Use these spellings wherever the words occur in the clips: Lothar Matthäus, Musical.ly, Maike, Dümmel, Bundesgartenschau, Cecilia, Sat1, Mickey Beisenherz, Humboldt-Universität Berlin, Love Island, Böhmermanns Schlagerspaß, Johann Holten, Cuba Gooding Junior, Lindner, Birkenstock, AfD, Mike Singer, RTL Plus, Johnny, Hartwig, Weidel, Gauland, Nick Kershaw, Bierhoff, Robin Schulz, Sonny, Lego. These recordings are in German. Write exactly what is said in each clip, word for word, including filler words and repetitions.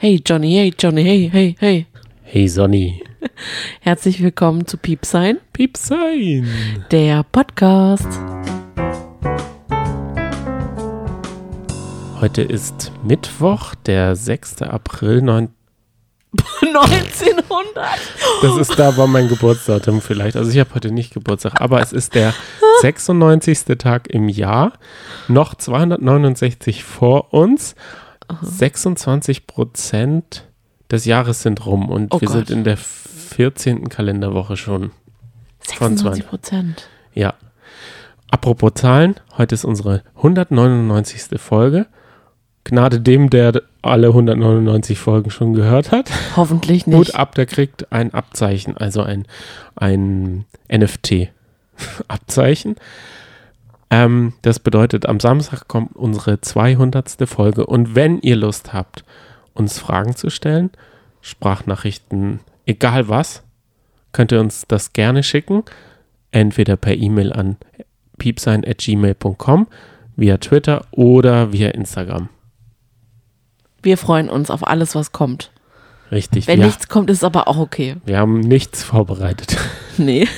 Hey Johnny, hey Johnny, hey, hey, hey. Hey Sonny. Herzlich willkommen zu Piepsein. Piepsein. Der Podcast. Heute ist Mittwoch, der sechster April neunzehnhundert. Das ist da war mein Geburtsdatum vielleicht. Also ich habe heute nicht Geburtstag, aber es ist der sechsundneunzigste Tag im Jahr. Noch zweihundertneunundsechzig vor uns. sechsundzwanzig Prozent des Jahres sind rum und oh wir Gott. sind in der vierzehnten Kalenderwoche schon. sechsundzwanzig Prozent. Ja. Apropos Zahlen, heute ist unsere hundertneunundneunzigste Folge. Gnade dem, der alle hundertneunundneunzig Folgen schon gehört hat. Hoffentlich nicht. Gut ab, der kriegt ein Abzeichen, also ein, ein N F T-Abzeichen. Ähm, das bedeutet, am Samstag kommt unsere zweihundertste Folge. Und wenn ihr Lust habt, uns Fragen zu stellen, Sprachnachrichten, egal was, könnt ihr uns das gerne schicken. Entweder per E-Mail an piepsein at gmail punkt com, via Twitter oder via Instagram. Wir freuen uns auf alles, was kommt. Richtig. Wenn ja. nichts kommt, ist es aber auch okay. Wir haben nichts vorbereitet. Nee,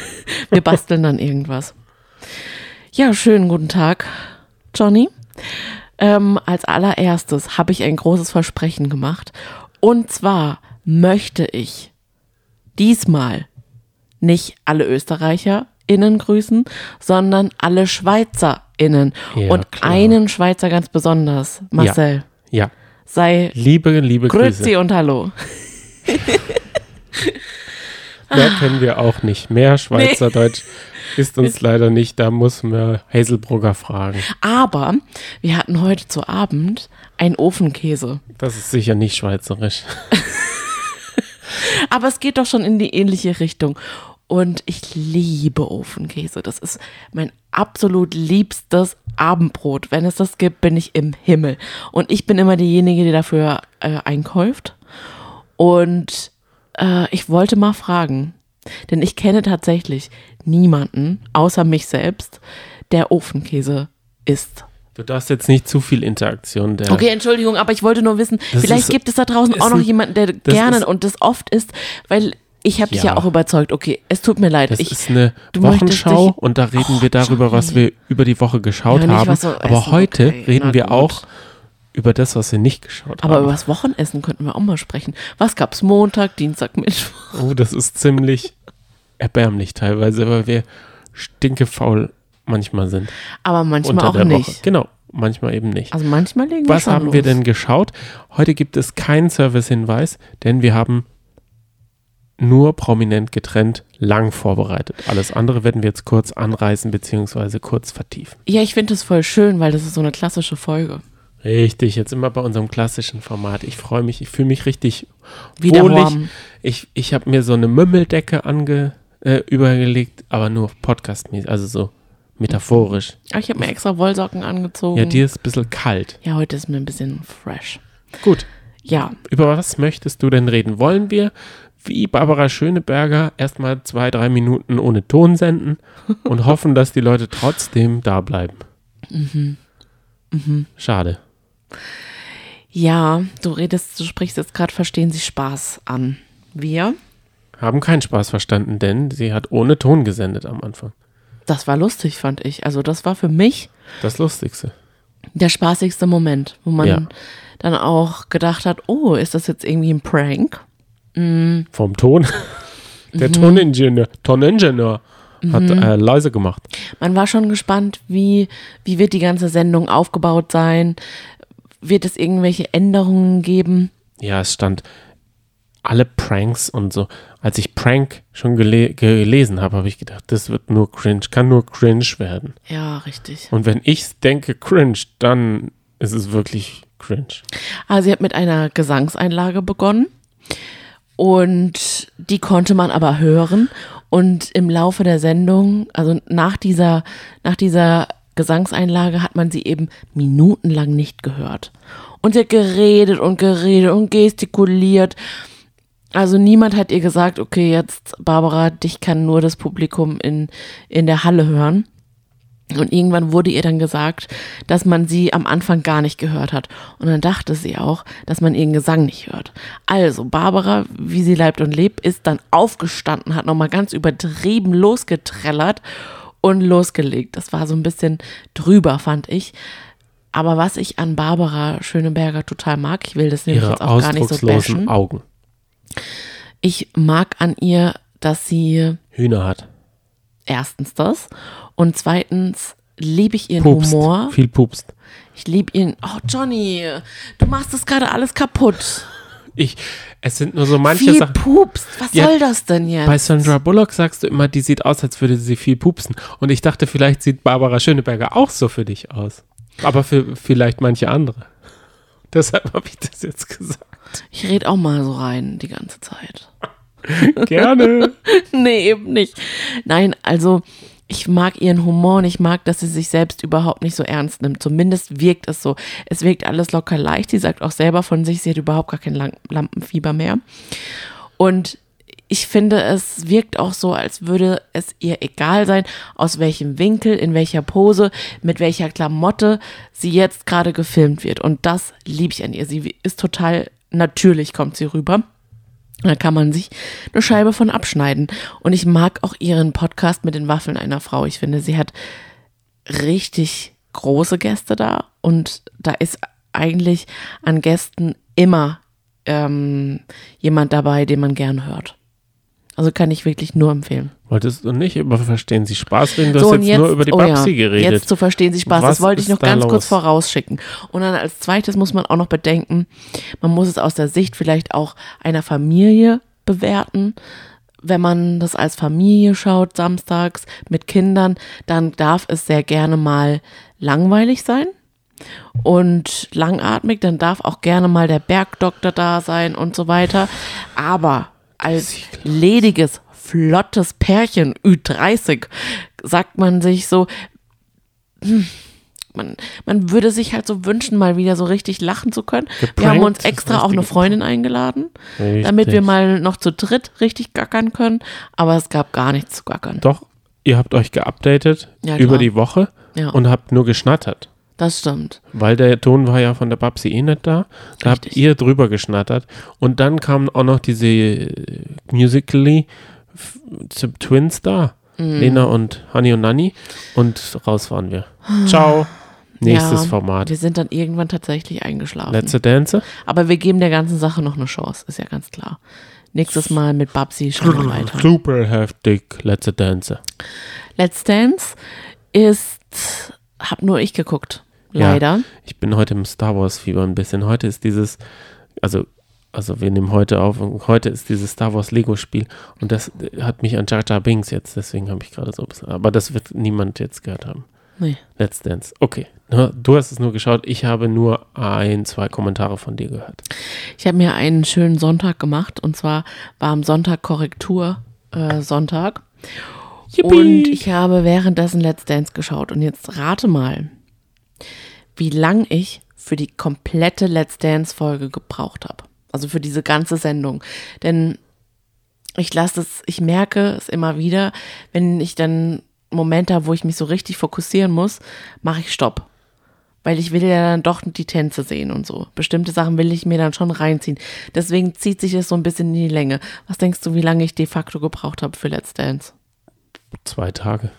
wir basteln dann irgendwas. Ja, schönen guten Tag, Johnny. Ähm, als allererstes habe ich ein großes Versprechen gemacht. Und zwar möchte ich diesmal nicht alle ÖsterreicherInnen grüßen, sondern alle SchweizerInnen. Ja, und klar. einen Schweizer ganz besonders, Marcel. Ja, ja. Sei liebe, liebe Grüße. Grüezi und hallo. Mehr kennen wir auch nicht. Mehr Schweizerdeutsch nee. ist uns leider nicht. Da muss man Hazelbrugger fragen. Aber wir hatten heute zu Abend einen Ofenkäse. Das ist sicher nicht schweizerisch. Aber es geht doch schon in die ähnliche Richtung. Und ich liebe Ofenkäse. Das ist mein absolut liebstes Abendbrot. Wenn es das gibt, bin ich im Himmel. Und ich bin immer diejenige, die dafür äh, einkauft. Und äh, ich wollte mal fragen, denn ich kenne tatsächlich niemanden, außer mich selbst, der Ofenkäse isst. Du darfst jetzt nicht zu viel Interaktion. Der okay, Entschuldigung, aber ich wollte nur wissen, das vielleicht ist, gibt es da draußen auch noch jemanden, der gerne ist, und das oft isst, weil... Ich habe dich ja. ja auch überzeugt. Okay, es tut mir leid. Das ich, ist eine Wochenschau dich, und da reden oh, wir darüber, Johnny. was wir über die Woche geschaut ja, nicht, haben. So aber essen, heute okay, reden wir gut. auch über das, was wir nicht geschaut aber haben. Aber über das Wochenessen könnten wir auch mal sprechen. Was gab es Montag, Dienstag, Mittwoch? Oh, das ist ziemlich erbärmlich teilweise, weil wir stinkefaul manchmal sind. Aber manchmal auch nicht. Woche. Genau, manchmal eben nicht. Also manchmal legen wir was schon haben los. Wir denn geschaut? Heute gibt es keinen Service-Hinweis, denn wir haben... nur prominent getrennt, lang vorbereitet. Alles andere werden wir jetzt kurz anreißen beziehungsweise kurz vertiefen. Ja, ich finde das voll schön, weil das ist so eine klassische Folge. Richtig, jetzt immer bei unserem klassischen Format. Ich freue mich, ich fühle mich richtig wieder wohlig. Warm. Ich, ich habe mir so eine Mümmeldecke ange, äh, übergelegt, aber nur podcastmäßig, also so metaphorisch. Ach, ich habe mir extra Wollsocken angezogen. Ja, dir ist ein bisschen kalt. Ja, heute ist mir ein bisschen fresh. Gut. Ja. Über was möchtest du denn reden? Wollen wir... wie Barbara Schöneberger erstmal zwei, drei Minuten ohne Ton senden und hoffen, dass die Leute trotzdem da bleiben. Mhm. Mhm. Schade. Ja, du redest, du sprichst jetzt gerade, verstehen Sie Spaß an. Wir haben keinen Spaß verstanden, denn sie hat ohne Ton gesendet am Anfang. Das war lustig, fand ich. Also das war für mich das Lustigste. Der spaßigste Moment, wo man ja. dann auch gedacht hat, oh, ist das jetzt irgendwie ein Prank? Mm. Vom Ton. Der mhm. Toningenieur, Toningenieur hat mhm. äh, leise gemacht. Man war schon gespannt, wie, wie wird die ganze Sendung aufgebaut sein? Wird es irgendwelche Änderungen geben? Ja, es stand alle Pranks und so. Als ich Prank schon gele- gelesen habe, habe ich gedacht, das wird nur cringe, kann nur cringe werden. Ja, richtig. Und wenn ich denke cringe, dann ist es wirklich cringe. Also sie hat mit einer Gesangseinlage begonnen. Und die konnte man aber hören und im Laufe der Sendung, also nach dieser, nach dieser Gesangseinlage hat man sie eben minutenlang nicht gehört. Und sie hat geredet und geredet und gestikuliert. Also niemand hat ihr gesagt, okay, jetzt Barbara, dich kann nur das Publikum in, in der Halle hören. Und irgendwann wurde ihr dann gesagt, dass man sie am Anfang gar nicht gehört hat. Und dann dachte sie auch, dass man ihren Gesang nicht hört. Also Barbara, wie sie leibt und lebt, ist dann aufgestanden, hat nochmal ganz übertrieben losgetrellert und losgelegt. Das war so ein bisschen drüber, fand ich. Aber was ich an Barbara Schöneberger total mag, ich will das nämlich jetzt auch gar nicht so bashen. Ihre ausdruckslosen Augen. Ich mag an ihr, dass sie Hühner hat. Erstens das. Und zweitens liebe ich ihren pupst, Humor. Viel pupst. Ich liebe ihren. Oh, Johnny, du machst das gerade alles kaputt. Ich, es sind nur so manche viel Sachen. Viel pupst, was ja, soll das denn jetzt? Bei Sandra Bullock sagst du immer, die sieht aus, als würde sie viel pupsen. Und ich dachte, vielleicht sieht Barbara Schöneberger auch so für dich aus. Aber für vielleicht manche andere. Deshalb habe ich das jetzt gesagt. Ich rede auch mal so rein die ganze Zeit. Gerne. Nee, eben nicht. Nein, also ich mag ihren Humor und ich mag, dass sie sich selbst überhaupt nicht so ernst nimmt. Zumindest wirkt es so. Es wirkt alles locker leicht. Sie sagt auch selber von sich, sie hat überhaupt gar kein Lampenfieber mehr. Und ich finde, es wirkt auch so, als würde es ihr egal sein, aus welchem Winkel, in welcher Pose, mit welcher Klamotte sie jetzt gerade gefilmt wird. Und das liebe ich an ihr. Sie ist total natürlich, kommt sie rüber. Da kann man sich eine Scheibe von abschneiden. Und ich mag auch ihren Podcast mit den Waffeln einer Frau. Ich finde, sie hat richtig große Gäste da. Und da ist eigentlich an Gästen immer ähm, jemand dabei, den man gern hört. Also kann ich wirklich nur empfehlen. Wolltest du nicht über Verstehen Sie Spaß reden? Du so, hast jetzt, jetzt nur über die oh Babsi ja, geredet. Jetzt zu Verstehen Sie Spaß, was das wollte ich noch ganz los? kurz vorausschicken. Und dann als zweites muss man auch noch bedenken, man muss es aus der Sicht vielleicht auch einer Familie bewerten. Wenn man das als Familie schaut, samstags mit Kindern, dann darf es sehr gerne mal langweilig sein. Und langatmig, dann darf auch gerne mal der Bergdoktor da sein und so weiter. Aber als lediges, flottes Pärchen, Ü dreißig, sagt man sich so, man, man würde sich halt so wünschen, mal wieder so richtig lachen zu können. Geprankt, wir haben uns extra auch eine Freundin eingeladen, richtig, damit wir mal noch zu dritt richtig gackern können. Aber es gab gar nichts zu gackern. Doch, ihr habt euch geupdatet ja, über die Woche ja. und habt nur geschnattert. Das stimmt. Weil der Ton war ja von der Babsi eh nicht da. Da Richtig. habt ihr drüber geschnattert. Und dann kamen auch noch diese Musical.ly Twins da. Mm. Lena und Honey und Nanny. Und raus waren wir. Ciao. Nächstes ja, Format. Wir sind dann irgendwann tatsächlich eingeschlafen. Let's Dance. Aber wir geben der ganzen Sache noch eine Chance. Ist ja ganz klar. Nächstes Mal mit Babsi schauen wir weiter. Super heftig. Let's Dance. Let's Dance ist, hab nur ich geguckt. Leider. Ja, ich bin heute im Star Wars Fieber ein bisschen. Heute ist dieses, also, also wir nehmen heute auf und heute ist dieses Star Wars Lego Spiel und das hat mich an Jar Jar Binks jetzt, deswegen habe ich gerade so ein bisschen, aber das wird niemand jetzt gehört haben. Nee. Let's Dance. Okay. Du hast es nur geschaut, ich habe nur ein, zwei Kommentare von dir gehört. Ich habe mir einen schönen Sonntag gemacht und zwar war am Sonntag Korrektur äh, Sonntag. Yippie. Und ich habe währenddessen Let's Dance geschaut. Und jetzt rate mal, wie lang ich für die komplette Let's Dance-Folge gebraucht habe. Also für diese ganze Sendung. Denn ich lasse es, ich merke es immer wieder, wenn ich dann Momente habe, wo ich mich so richtig fokussieren muss, mache ich Stopp. Weil ich will ja dann doch die Tänze sehen und so. Bestimmte Sachen will ich mir dann schon reinziehen. Deswegen zieht sich das so ein bisschen in die Länge. Was denkst du, wie lange ich de facto gebraucht habe für Let's Dance? Zwei Tage.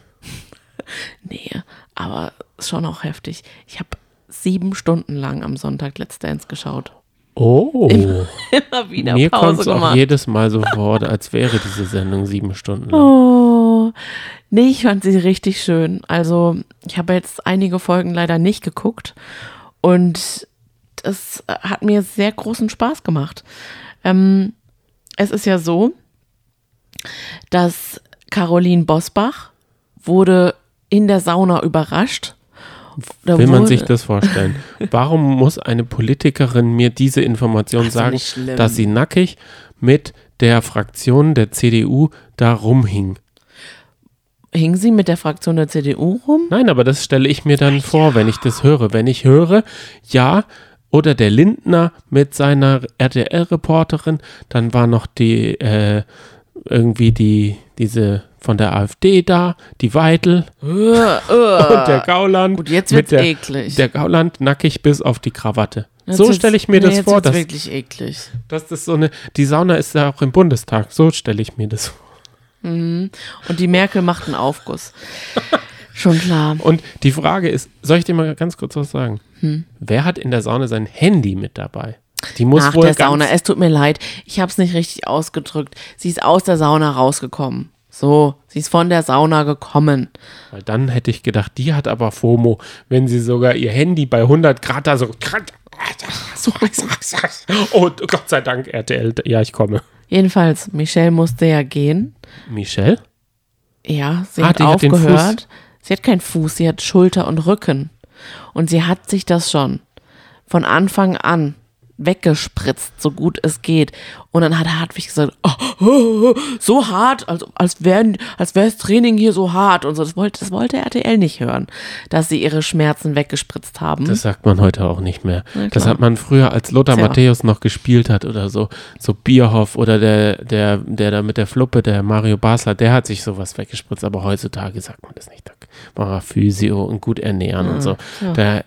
Nee, aber schon auch heftig. Ich habe sieben Stunden lang am Sonntag Let's Dance geschaut. Oh. Immer, immer wieder Mir Pause kommt's gemacht. Mir kommt es auch jedes Mal so vor, als wäre diese Sendung sieben Stunden lang. Oh. Nee, ich fand sie richtig schön. Also ich habe jetzt einige Folgen leider nicht geguckt und es hat mir sehr großen Spaß gemacht. Ähm, es ist ja so, dass Caroline Bosbach wurde in der Sauna überrascht. Da Will man sich das vorstellen? Warum muss eine Politikerin mir diese Information Ach, sagen, dass sie nackig mit der Fraktion der C D U da rumhing? Hing sie mit der Fraktion der C D U rum? Nein, aber das stelle ich mir dann Ach, vor, ja. wenn ich das höre. Wenn ich höre, ja, oder der Lindner mit seiner R T L-Reporterin, dann war noch die, äh, irgendwie die, diese von der AfD da, die Weidel uh, uh. und der Gauland. Gut, jetzt wird's der, eklig. Der Gauland nackig bis auf die Krawatte. Jetzt so stelle ich mir nee, das jetzt vor. Das ist wirklich eklig. Dass das so eine, die Sauna ist ja auch im Bundestag, so stelle ich mir das vor. Mhm. Und die Merkel macht einen Aufguss. Schon klar. Und die Frage ist, soll ich dir mal ganz kurz was sagen? Hm? Wer hat in der Sauna sein Handy mit dabei? Die muss nach wohl der Sauna, es tut mir leid, ich habe es nicht richtig ausgedrückt. Sie ist aus der Sauna rausgekommen. So, sie ist von der Sauna gekommen. Weil dann hätte ich gedacht, die hat aber FOMO, wenn sie sogar ihr Handy bei hundert Grad da so. Oh, Gott sei Dank, R T L, ja, ich komme. Jedenfalls, Michelle musste ja gehen. Michelle? Ja, sie ah, hat aufgehört. Hat sie hat keinen Fuß, sie hat Schulter und Rücken. Und sie hat sich das schon von Anfang an weggespritzt, so gut es geht. Und dann hat Hartwig gesagt, oh, oh, oh, so hart, als, als wäre als wär das Training hier so hart. Und so. Das wollte, das wollte R T L nicht hören, dass sie ihre Schmerzen weggespritzt haben. Das sagt man heute auch nicht mehr. Das hat man früher, als Lothar ja. Matthäus noch gespielt hat oder so, so Bierhoff oder der, der, der da mit der Fluppe, der Mario Basler, der hat sich sowas weggespritzt. Aber heutzutage sagt man das nicht. Da war er Physio und gut ernähren mhm. und so. Ja. Der,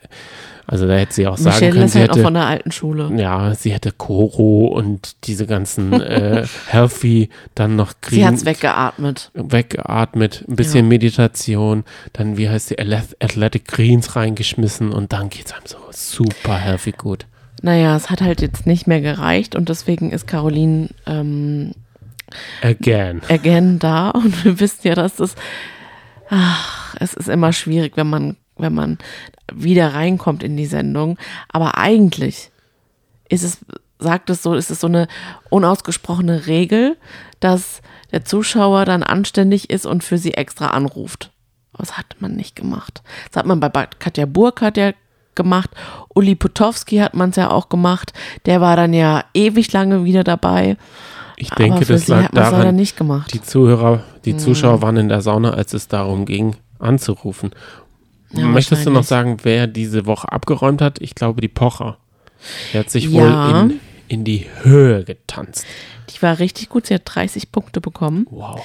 Also da hätte sie auch sagen Michelle können, sie halt hätte auch von der alten Schule. Ja, sie hätte Koro und diese ganzen äh, Healthy dann noch kriegen. Sie hat's weggeatmet. Weggeatmet, ein bisschen ja. Meditation, dann wie heißt die Athletic Greens reingeschmissen und dann geht's einem so super healthy gut. Naja, es hat halt jetzt nicht mehr gereicht und deswegen ist Caroline ähm, again. again da und wir wissen ja, dass das ach, es ist immer schwierig, wenn man wenn man wieder reinkommt in die Sendung. Aber eigentlich ist es, sagt es so, ist es so eine unausgesprochene Regel, dass der Zuschauer dann anständig ist und für sie extra anruft. Aber das hat man nicht gemacht. Das hat man bei Katja Burkhardt ja gemacht. Uli Potowski hat man es ja auch gemacht. Der war dann ja ewig lange wieder dabei. Ich denke, aber für das sie lag hat daran, leider nicht gemacht. Die Zuhörer, die Zuschauer hm. waren in der Sauna, als es darum ging, anzurufen. Ja, möchtest du noch sagen, wer diese Woche abgeräumt hat? Ich glaube, die Pocher. Die hat sich ja. wohl in, in die Höhe getanzt. Die war richtig gut. Sie hat dreißig Punkte bekommen. Wow.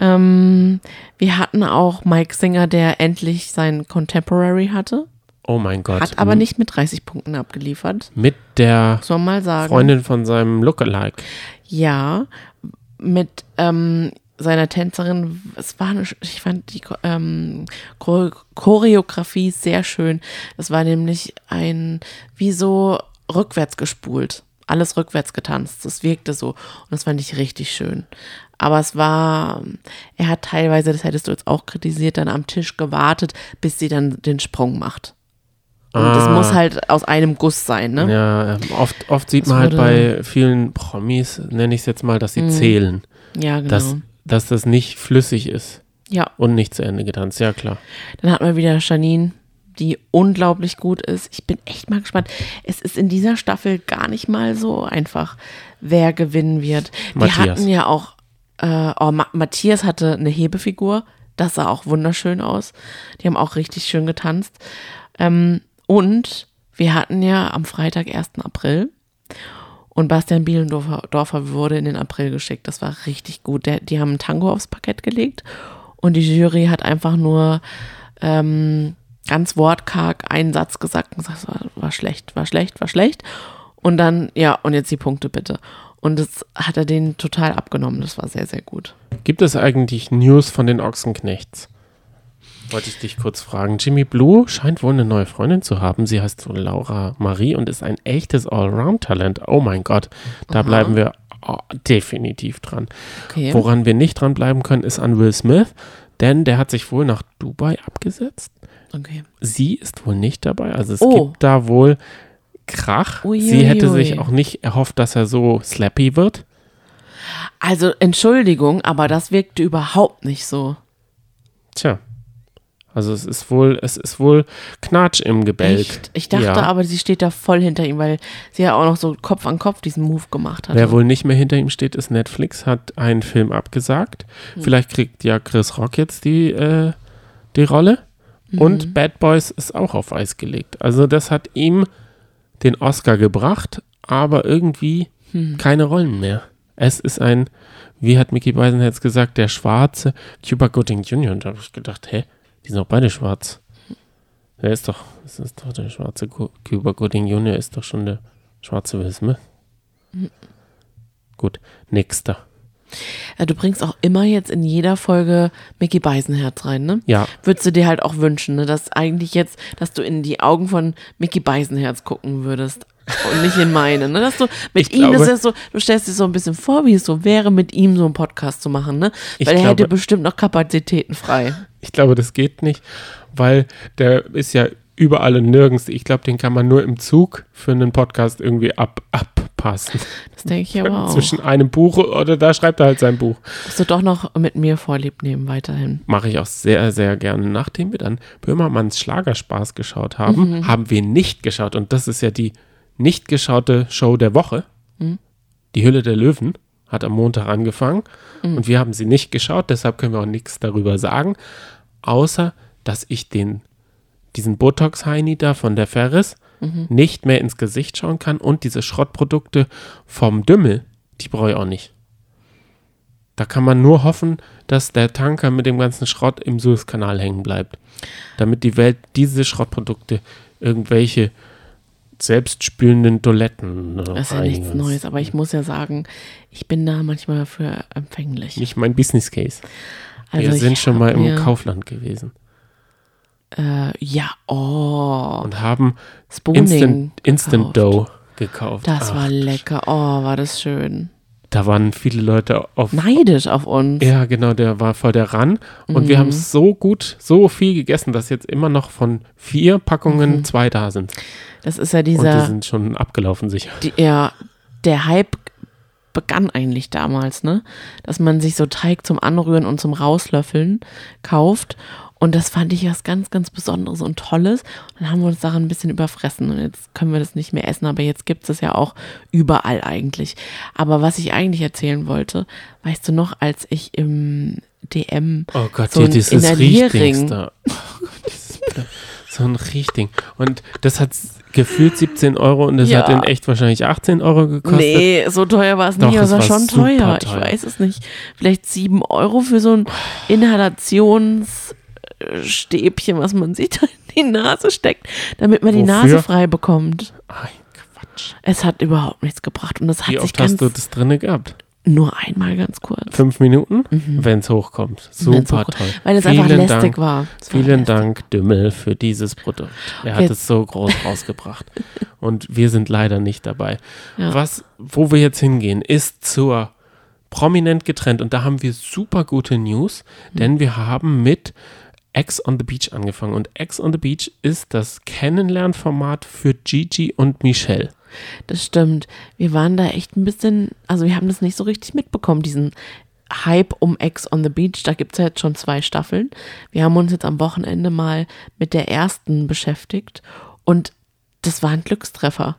Ähm, wir hatten auch Mike Singer, der endlich sein Contemporary hatte. Oh mein Gott. Hat aber nicht mit dreißig Punkten abgeliefert. Mit der soll mal sagen. Freundin von seinem Lookalike. Ja, mit ähm, seiner Tänzerin, es war eine, ich fand die ähm, Choreografie sehr schön. Es war nämlich ein, wie so rückwärts gespult, alles rückwärts getanzt. Das wirkte so und das fand ich richtig schön. Aber es war, er hat teilweise, das hättest du jetzt auch kritisiert, dann am Tisch gewartet, bis sie dann den Sprung macht. Und ah. das muss halt aus einem Guss sein, ne? Ja, oft, oft sieht das man halt bei vielen Promis, nenne ich es jetzt mal, dass sie mh. zählen. Ja, genau. Das, dass das nicht flüssig ist. Ja. Und nicht zu Ende getanzt, ja klar. Dann hat man wieder Janine, die unglaublich gut ist. Ich bin echt mal gespannt. Es ist in dieser Staffel gar nicht mal so einfach, wer gewinnen wird. Matthias. Die hatten ja auch, äh, oh, Ma- Matthias hatte eine Hebefigur. Das sah auch wunderschön aus. Die haben auch richtig schön getanzt. Ähm, und wir hatten ja am Freitag, ersten April, und Bastian Bielendorfer wurde in den April geschickt. Das war richtig gut. Der, die haben einen Tango aufs Parkett gelegt und die Jury hat einfach nur ähm, ganz wortkarg einen Satz gesagt und gesagt, war, war schlecht, war schlecht, war schlecht. Und dann, ja, und jetzt die Punkte bitte. Und das hat er denen total abgenommen. Das war sehr, sehr gut. Gibt es eigentlich News von den Ochsenknechts? Wollte ich dich kurz fragen. Jimmy Blue scheint wohl eine neue Freundin zu haben. Sie heißt Laura Marie und ist ein echtes Allround-Talent. Oh mein Gott, da Aha. bleiben wir oh, definitiv dran. Okay. Woran wir nicht dranbleiben können, ist an Will Smith, denn der hat sich wohl nach Dubai abgesetzt. Okay. Sie ist wohl nicht dabei. Also es oh. gibt da wohl Krach. Ui, Sie hätte ui, ui. sich auch nicht erhofft, dass er so slappy wird. Also Entschuldigung, aber das wirkte überhaupt nicht so. Tja. Also es ist wohl, es ist wohl Knatsch im Gebälk. Echt? Ich dachte ja. aber, sie steht da voll hinter ihm, weil sie ja auch noch so Kopf an Kopf diesen Move gemacht hat. Wer wohl nicht mehr hinter ihm steht, ist Netflix, hat einen Film abgesagt. Hm. Vielleicht kriegt ja Chris Rock jetzt die, äh, die Rolle. Mhm. Und Bad Boys ist auch auf Eis gelegt. Also das hat ihm den Oscar gebracht, aber irgendwie hm. keine Rollen mehr. Es ist ein, wie hat Mickey Beisenherz gesagt, der schwarze Cuba Gooding Junior Und da habe ich gedacht, hä, die sind doch beide schwarz. Der ist doch, das ist doch der schwarze Cuba Gooding Junior ist doch schon der schwarze Will Smith. Mhm. Gut, nächster. Ja, du bringst auch immer jetzt in jeder Folge Mickey Beisenherz rein, ne? Ja. Würdest du dir halt auch wünschen, ne? Dass eigentlich jetzt, dass du in die Augen von Mickey Beisenherz gucken würdest und nicht in meine, ne? Dass du mit ich ihm, glaube, das ist so, du stellst dir so ein bisschen vor, wie es so wäre, mit ihm so einen Podcast zu machen, ne? Weil er glaube, hätte bestimmt noch Kapazitäten frei. Ich glaube, das geht nicht, weil der ist ja überall und nirgends. Ich glaube, den kann man nur im Zug für einen Podcast irgendwie ab, abpassen. Das denke ich aber auch. Zwischen einem Buch oder da schreibt er halt sein Buch. Musst du doch noch mit mir Vorlieb nehmen weiterhin. Mache ich auch sehr, sehr gerne. Nachdem wir dann Böhmermanns Schlagerspaß geschaut haben, mhm. haben wir nicht geschaut. Und das ist ja die nicht geschaute Show der Woche. Mhm. Die Hülle der Löwen hat am Montag angefangen mhm. und wir haben sie nicht geschaut. Deshalb können wir auch nichts darüber sagen, außer, dass ich den diesen Botox-Heini da von der Ferris mhm. nicht mehr ins Gesicht schauen kann und diese Schrottprodukte vom Dümmel, die brauche ich auch nicht. Da kann man nur hoffen, dass der Tanker mit dem ganzen Schrott im Suezkanal hängen bleibt, damit die Welt diese Schrottprodukte, irgendwelche selbstspülenden Toiletten. Das ist ja nichts Neues, aber ich muss ja sagen, ich bin da manchmal für empfänglich. Nicht mein Business Case. Also wir sind schon mal im Kaufland gewesen. Äh, ja, oh. Und haben Spooning Instant, Instant gekauft. Dough gekauft. Das Ach, war lecker. Oh, war das schön. Da waren viele Leute auf, neidisch auf uns. Ja, genau, der war voll der Ran. Und mhm. wir haben so gut, so viel gegessen, dass jetzt immer noch von vier Packungen mhm. zwei da sind. Das ist ja dieser. Und die sind schon abgelaufen, sicher. Die, ja, der Hype begann eigentlich damals, ne? Dass man sich so Teig zum Anrühren und zum Rauslöffeln kauft. Und das fand ich was ganz, ganz Besonderes und Tolles. Und dann haben wir uns daran ein bisschen überfressen. Und jetzt können wir das nicht mehr essen. Aber jetzt gibt es das ja auch überall eigentlich. Aber was ich eigentlich erzählen wollte, weißt du noch, als ich im D M oh Gott, so ein, dieses in der Liering, oh Gott, dieses so ein Riechding. Und das hat gefühlt siebzehn Euro und das ja. hat in echt wahrscheinlich achtzehn Euro gekostet. Nee, so teuer war es nicht, aber es war schon teuer. teuer. Ich weiß es nicht. Vielleicht sieben Euro für so ein Inhalations- Stäbchen, was man sich da in die Nase steckt, damit man die Wofür? Nase frei bekommt. Ein Quatsch. Es hat überhaupt nichts gebracht. Und das hat Wie sich oft ganz hast du das drinne gehabt? Nur einmal ganz kurz. Fünf Minuten, mhm. wenn es hochkommt. Super hochkommt. Toll. Weil es vielen einfach lästig Dank, war. Es vielen war lästig. Dank, Dümmel, für dieses Produkt. Er hat Jetzt. es so groß rausgebracht. Und wir sind leider nicht dabei. Ja. Was, wo wir jetzt hingehen, ist zur Prominent getrennt. Und da haben wir super gute News, mhm. denn wir haben mit Ex on the Beach angefangen. Und Ex on the Beach ist das Kennenlernformat für Gigi und Michelle. Das stimmt. Wir waren da echt ein bisschen, also wir haben das nicht so richtig mitbekommen, diesen Hype um Ex on the Beach. Da gibt es ja jetzt schon zwei Staffeln. Wir haben uns jetzt am Wochenende mal mit der ersten beschäftigt und das war ein Glückstreffer.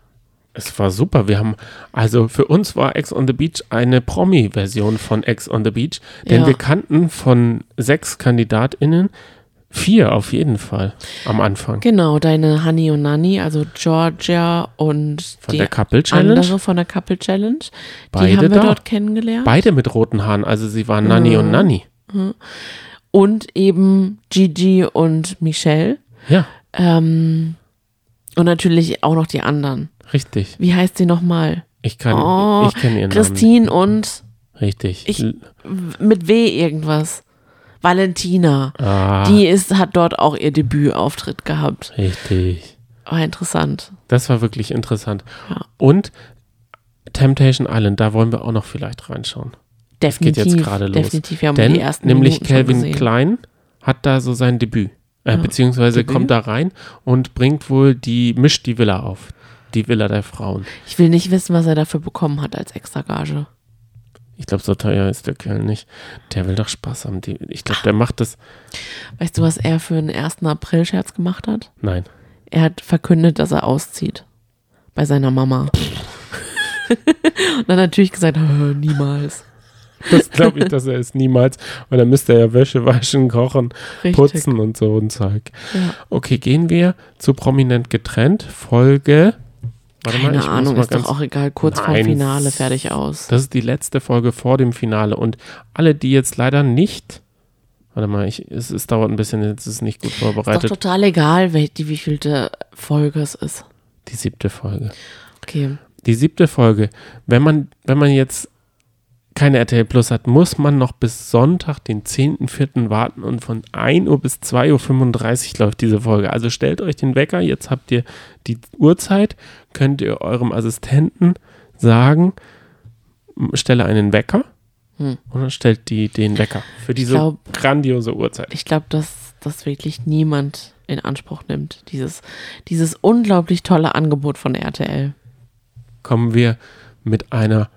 Es war super. Wir haben, also für uns war Ex on the Beach eine Promi-Version von Ex on the Beach, denn ja. wir kannten von sechs KandidatInnen vier auf jeden Fall am Anfang. Genau, deine Honey und Nanny, also Georgia und von die der Couple Challenge. Andere von der Couple Challenge. Beide die haben wir da. dort kennengelernt. Beide mit roten Haaren, also sie waren Nanny mhm. und Nanny. Mhm. Und eben Gigi und Michelle. Ja. Ähm, und natürlich auch noch die anderen. Richtig. Wie heißt sie nochmal? Ich kann, oh, ich kenne ihren Christine Namen. Christine und Richtig. Ich, mit W irgendwas. Valentina, ah. die ist, hat dort auch ihr Debütauftritt gehabt. Richtig. War interessant. Das war wirklich interessant. Ja. Und Temptation Island, da wollen wir auch noch vielleicht reinschauen. Definitiv. Das geht jetzt gerade los. Definitiv, wir haben Denn, die ersten nämlich Calvin Klein hat da so sein Debüt, äh, ja. beziehungsweise Debüt? kommt da rein und bringt wohl die, mischt die Villa auf, die Villa der Frauen. Ich will nicht wissen, was er dafür bekommen hat als Extragage. Ich glaube, so teuer ist der Kerl nicht. Der will doch Spaß haben. Die, ich glaube, der macht das. Weißt du, was er für einen ersten April-Scherz gemacht hat? Nein. Er hat verkündet, dass er auszieht. Bei seiner Mama. Und dann natürlich gesagt, niemals. Das glaube ich, dass er es niemals. Weil dann müsste er ja Wäsche waschen, kochen, Richtig. putzen und so und Zeug. Ja. Okay, gehen wir zu Prominent getrennt. Folge Warte Keine mal, ich Ahnung, mal ist ganz doch auch egal, kurz Nein. vorm Finale, fertig aus. Das ist die letzte Folge vor dem Finale und alle, die jetzt leider nicht, warte mal, ich, es, es dauert ein bisschen, jetzt ist es nicht gut vorbereitet. Ist doch total egal, wie, die, wie vielte Folge es ist. Die siebte Folge. Okay. Die siebte Folge. Wenn man, wenn man jetzt keine R T L Plus hat, muss man noch bis Sonntag, den zehnten vierten warten und von ein Uhr bis zwei Uhr fünfunddreißig läuft diese Folge. Also stellt euch den Wecker, jetzt habt ihr die Uhrzeit, könnt ihr eurem Assistenten sagen, stelle einen Wecker hm. und dann stellt die den Wecker für diese ich glaub, grandiose Uhrzeit. Ich glaube, dass das wirklich niemand in Anspruch nimmt, dieses, dieses unglaublich tolle Angebot von R T L. Kommen wir mit einer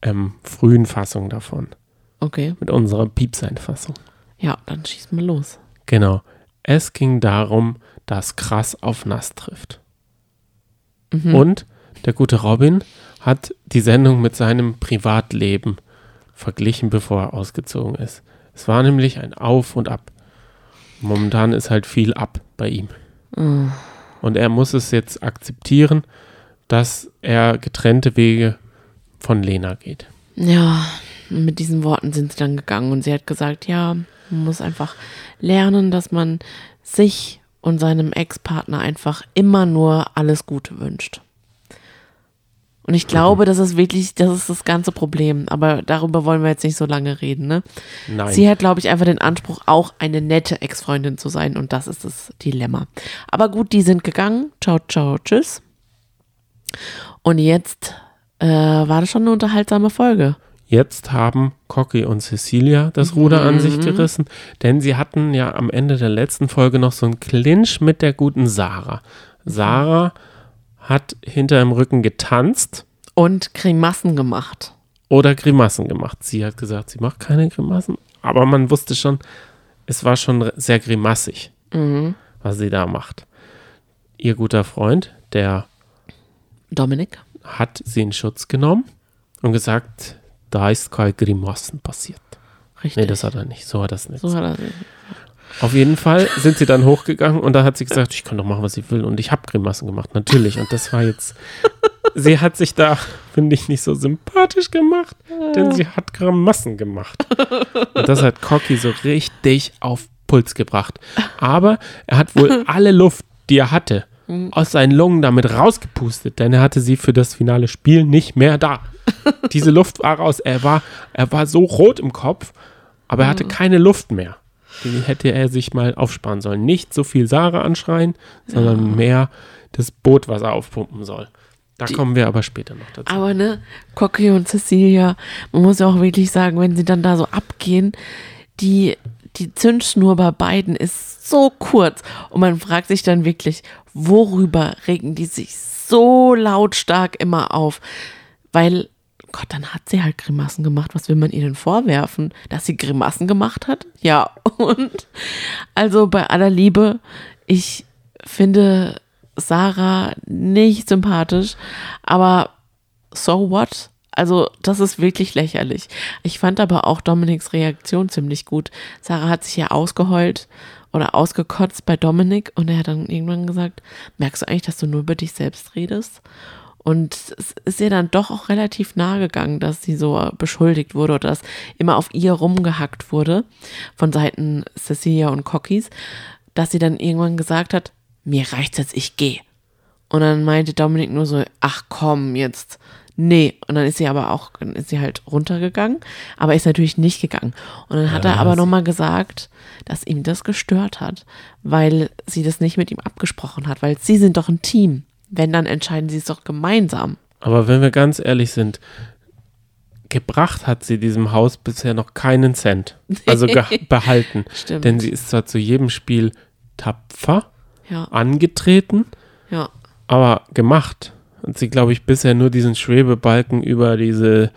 Ähm, frühen Fassung davon. Okay. Mit unserer Piepsein-Fassung. Ja, dann schießen wir los. Genau. Es ging darum, dass Krass auf Nass trifft. Mhm. Und der gute Robin hat die Sendung mit seinem Privatleben verglichen, bevor er ausgezogen ist. Es war nämlich ein Auf und Ab. Momentan ist halt viel ab bei ihm. Mhm. Und er muss es jetzt akzeptieren, dass er getrennte Wege von Lena geht. Ja, mit diesen Worten sind sie dann gegangen und sie hat gesagt, ja, man muss einfach lernen, dass man sich und seinem Ex-Partner einfach immer nur alles Gute wünscht. Und ich glaube, mhm. das ist wirklich, das ist das ganze Problem, aber darüber wollen wir jetzt nicht so lange reden, ne? Nein. Sie hat, glaube ich, einfach den Anspruch, auch eine nette Ex-Freundin zu sein und das ist das Dilemma. Aber gut, die sind gegangen. Ciao, ciao, tschüss. Und jetzt Äh, war das schon eine unterhaltsame Folge. Jetzt haben Cocky und Cecilia das Ruder mhm. an sich gerissen, denn sie hatten ja am Ende der letzten Folge noch so einen Clinch mit der guten Sarah. Sarah hat hinter im Rücken getanzt. Und Grimassen gemacht. Oder Grimassen gemacht. Sie hat gesagt, sie macht keine Grimassen, aber man wusste schon, es war schon sehr grimassig, mhm. was sie da macht. Ihr guter Freund, der Dominik, hat sie in Schutz genommen und gesagt, da ist keine Grimassen passiert. Richtig. Nee, das hat er nicht. So hat er es nicht. So hat er nicht. Auf jeden Fall sind sie dann hochgegangen und da hat sie gesagt, ich kann doch machen, was ich will. Und ich habe Grimassen gemacht, natürlich. Und das war jetzt, sie hat sich da, finde ich, nicht so sympathisch gemacht, denn sie hat Grimassen gemacht. Und das hat Cocky so richtig auf Puls gebracht. Aber er hat wohl alle Luft, die er hatte, aus seinen Lungen damit rausgepustet, denn er hatte sie für das finale Spiel nicht mehr da. Diese Luft war raus. Er war, er war so rot im Kopf, aber er hatte keine Luft mehr. Die hätte er sich mal aufsparen sollen. Nicht so viel Sarah anschreien, sondern ja. mehr das Boot, was er aufpumpen soll. Da Die, kommen wir aber später noch dazu. Aber ne, Cocky und Cecilia, man muss ja auch wirklich sagen, wenn sie dann da so abgehen, die... Die Zündschnur bei beiden ist so kurz und man fragt sich dann wirklich, worüber regen die sich so lautstark immer auf? Weil, Gott, dann hat sie halt Grimassen gemacht. Was will man ihr denn vorwerfen? Dass sie Grimassen gemacht hat? Ja, und also bei aller Liebe, ich finde Sarah nicht sympathisch, aber so what? Also das ist wirklich lächerlich. Ich fand aber auch Dominiks Reaktion ziemlich gut. Sarah hat sich ja ausgeheult oder ausgekotzt bei Dominik und er hat dann irgendwann gesagt, merkst du eigentlich, dass du nur über dich selbst redest? Und es ist ihr dann doch auch relativ nahe gegangen, dass sie so beschuldigt wurde oder dass immer auf ihr rumgehackt wurde von Seiten Cecilia und Cockys, dass sie dann irgendwann gesagt hat, mir reicht's jetzt, ich gehe. Und dann meinte Dominik nur so, ach komm jetzt, nee, und dann ist sie aber auch, ist sie halt runtergegangen, aber ist natürlich nicht gegangen. Und dann hat ja, er aber nochmal gesagt, dass ihm das gestört hat, weil sie das nicht mit ihm abgesprochen hat, weil sie sind doch ein Team. Wenn, dann entscheiden sie es doch gemeinsam. Aber wenn wir ganz ehrlich sind, gebracht hat sie diesem Haus bisher noch keinen Cent, also ge- behalten. Stimmt. Denn sie ist zwar zu jedem Spiel tapfer, ja. angetreten, ja. aber gemacht hat sie, glaube ich, bisher nur diesen Schwebebalken über diese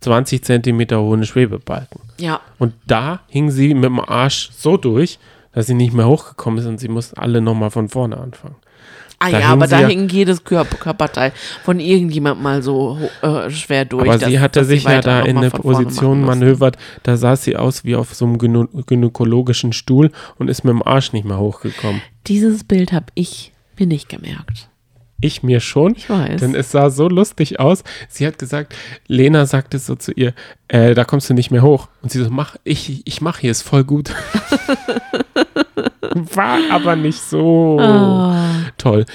zwanzig Zentimeter hohen Schwebebalken. Ja. Und da hing sie mit dem Arsch so durch, dass sie nicht mehr hochgekommen ist und sie mussten alle nochmal von vorne anfangen. Ah da ja, aber da ja, hing jedes Körper, Körperteil von irgendjemand mal so äh, schwer durch. Aber dass, sie hatte sich ja da in eine Position manövert, da sah sie aus wie auf so einem gynä- gynäkologischen Stuhl und ist mit dem Arsch nicht mehr hochgekommen. Dieses Bild habe ich mir nicht gemerkt. Ich mir schon, ich weiß. Denn es sah so lustig aus. Sie hat gesagt, Lena sagte so zu ihr, äh, da kommst du nicht mehr hoch. Und sie so, mach, ich, ich mach hier, ist voll gut. War aber nicht so oh. toll.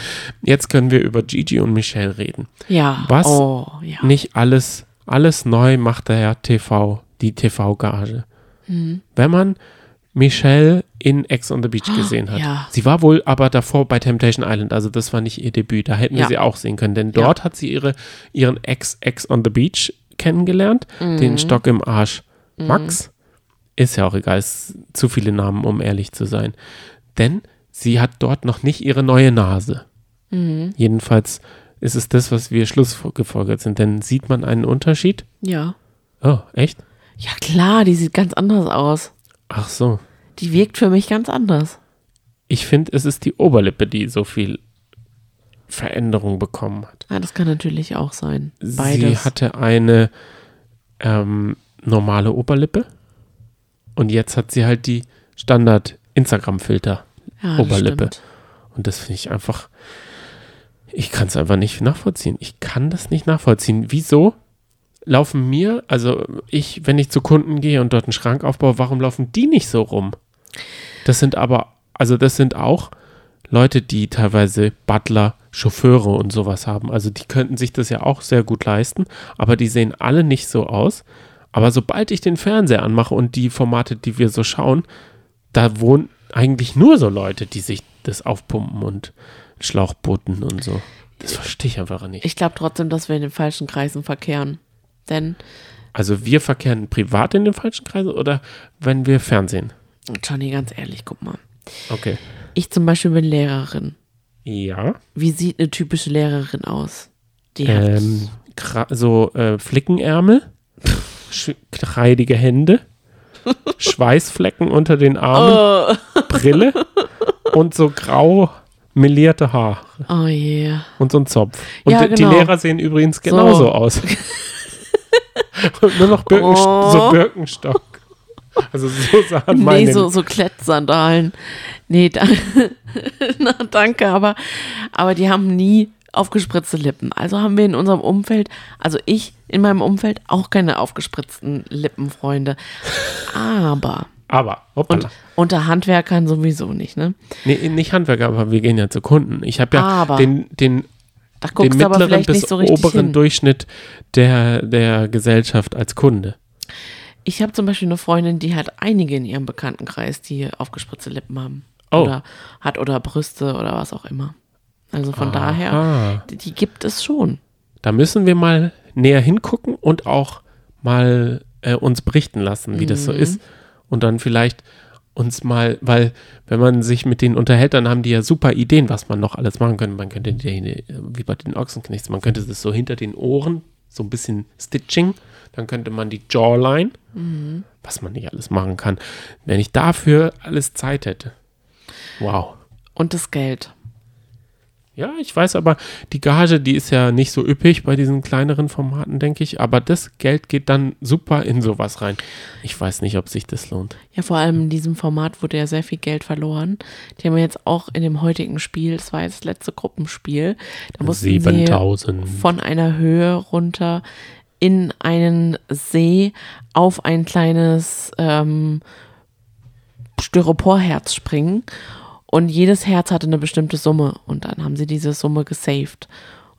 Jetzt können wir über Gigi und Michelle reden. Ja. Was oh, ja. nicht alles, alles neu macht daher T V, die T V-Gage. Hm. Wenn man Michelle in Ex on the Beach gesehen hat. Ja. Sie war wohl aber davor bei Temptation Island, also das war nicht ihr Debüt, da hätten wir ja. sie auch sehen können, denn dort ja. hat sie ihre, ihren Ex Ex on the Beach kennengelernt, mhm. den Stock im Arsch Max, mhm. ist ja auch egal, ist zu viele Namen, um ehrlich zu sein, denn sie hat dort noch nicht ihre neue Nase. Mhm. Jedenfalls ist es das, was wir schlussgefolgert sind, denn sieht man einen Unterschied? Ja. Oh, echt? Ja klar, die sieht ganz anders aus. Ach so. Die wirkt für mich ganz anders. Ich finde, es ist die Oberlippe, die so viel Veränderung bekommen hat. Ja, das kann natürlich auch sein. Beides. Sie hatte eine ähm, normale Oberlippe und jetzt hat sie halt die Standard-Instagram-Filter-Oberlippe. Ja, das und das finde ich einfach, ich kann es einfach nicht nachvollziehen. Ich kann das nicht nachvollziehen. Wieso? Laufen mir, also ich, wenn ich zu Kunden gehe und dort einen Schrank aufbaue, warum laufen die nicht so rum? Das sind aber, also das sind auch Leute, die teilweise Butler, Chauffeure und sowas haben. Also die könnten sich das ja auch sehr gut leisten, aber die sehen alle nicht so aus. Aber sobald ich den Fernseher anmache und die Formate, die wir so schauen, da wohnen eigentlich nur so Leute, die sich das aufpumpen und Schlauchbooten und so. Das verstehe ich einfach nicht. Ich glaube trotzdem, dass wir in den falschen Kreisen verkehren. Denn also wir verkehren privat in den falschen Kreisen oder wenn wir Fernsehen? Johnny, ganz ehrlich, guck mal. Okay. Ich zum Beispiel bin Lehrerin. Ja. Wie sieht eine typische Lehrerin aus? Die ähm, hat so äh, Flickenärmel, kreidige Hände, Schweißflecken unter den Armen, oh. Brille und so grau melierte Haare. Oh je. Yeah. Und so ein Zopf. Und ja, genau. Die Lehrer sehen übrigens genauso so. aus. Und nur noch Birken, oh. so Birkenstock. Also so sahen nee, meine... Nee, so, so Klettsandalen. Nee, da, na, danke, aber, aber die haben nie aufgespritzte Lippen. Also haben wir in unserem Umfeld, also ich in meinem Umfeld auch keine aufgespritzten Lippenfreunde. Aber... Aber, hoppala. Und unter Handwerkern sowieso nicht, ne? Nee, nicht Handwerker, aber wir gehen ja zu Kunden. Ich habe ja aber. den... den Da guckst du aber vielleicht nicht so richtig hin. Den mittleren bis oberen Durchschnitt der, der Gesellschaft als Kunde. Ich habe zum Beispiel eine Freundin, die hat einige in ihrem Bekanntenkreis, die aufgespritzte Lippen haben. Oh. Oder hat oder Brüste oder was auch immer. Also von Aha. daher, die, die gibt es schon. Da müssen wir mal näher hingucken und auch mal äh, uns berichten lassen, wie mhm. das so ist. Und dann vielleicht uns mal, weil wenn man sich mit denen unterhält, dann haben die ja super Ideen, was man noch alles machen könnte. Man könnte, die, wie bei den Ochsenknechts, man könnte das so hinter den Ohren, so ein bisschen Stitching, dann könnte man die Jawline, mhm. was man nicht alles machen kann. Wenn ich dafür alles Zeit hätte. Wow. Und das Geld. Ja, ich weiß, aber die Gage, die ist ja nicht so üppig bei diesen kleineren Formaten, denke ich. Aber das Geld geht dann super in sowas rein. Ich weiß nicht, ob sich das lohnt. Ja, vor allem in diesem Format wurde ja sehr viel Geld verloren. Die haben jetzt auch in dem heutigen Spiel, es war jetzt das letzte Gruppenspiel, da mussten siebentausend sie von einer Höhe runter in einen See auf ein kleines ähm, Styroporherz springen. Und jedes Herz hatte eine bestimmte Summe und dann haben sie diese Summe gesaved.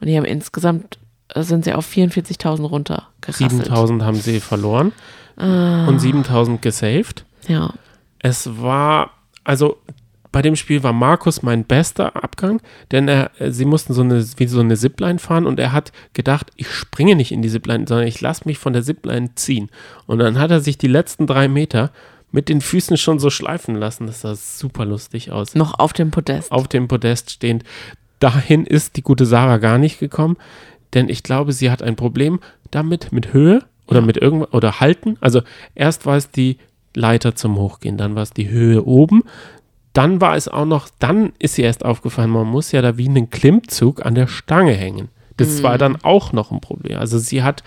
Und die haben insgesamt, sind sie auf vierundvierzigtausend runtergerasselt. siebentausend haben sie verloren ah. und siebentausend gesaved. Ja. Es war, also bei dem Spiel war Markus mein bester Abgang, denn er, sie mussten so eine, wie so eine Zipline fahren und er hat gedacht, ich springe nicht in die Zipline, sondern ich lasse mich von der Zipline ziehen. Und dann hat er sich die letzten drei Meter mit den Füßen schon so schleifen lassen. Das sah super lustig aus. Noch auf dem Podest. Auf dem Podest stehend. Dahin ist die gute Sarah gar nicht gekommen, denn ich glaube, sie hat ein Problem damit, mit Höhe oder ja. mit irgendwas, oder Halten. Also erst war es die Leiter zum Hochgehen, dann war es die Höhe oben, dann war es auch noch, dann ist sie erst aufgefallen, man muss ja da wie einen Klimmzug an der Stange hängen. Das mhm. war dann auch noch ein Problem. Also sie hat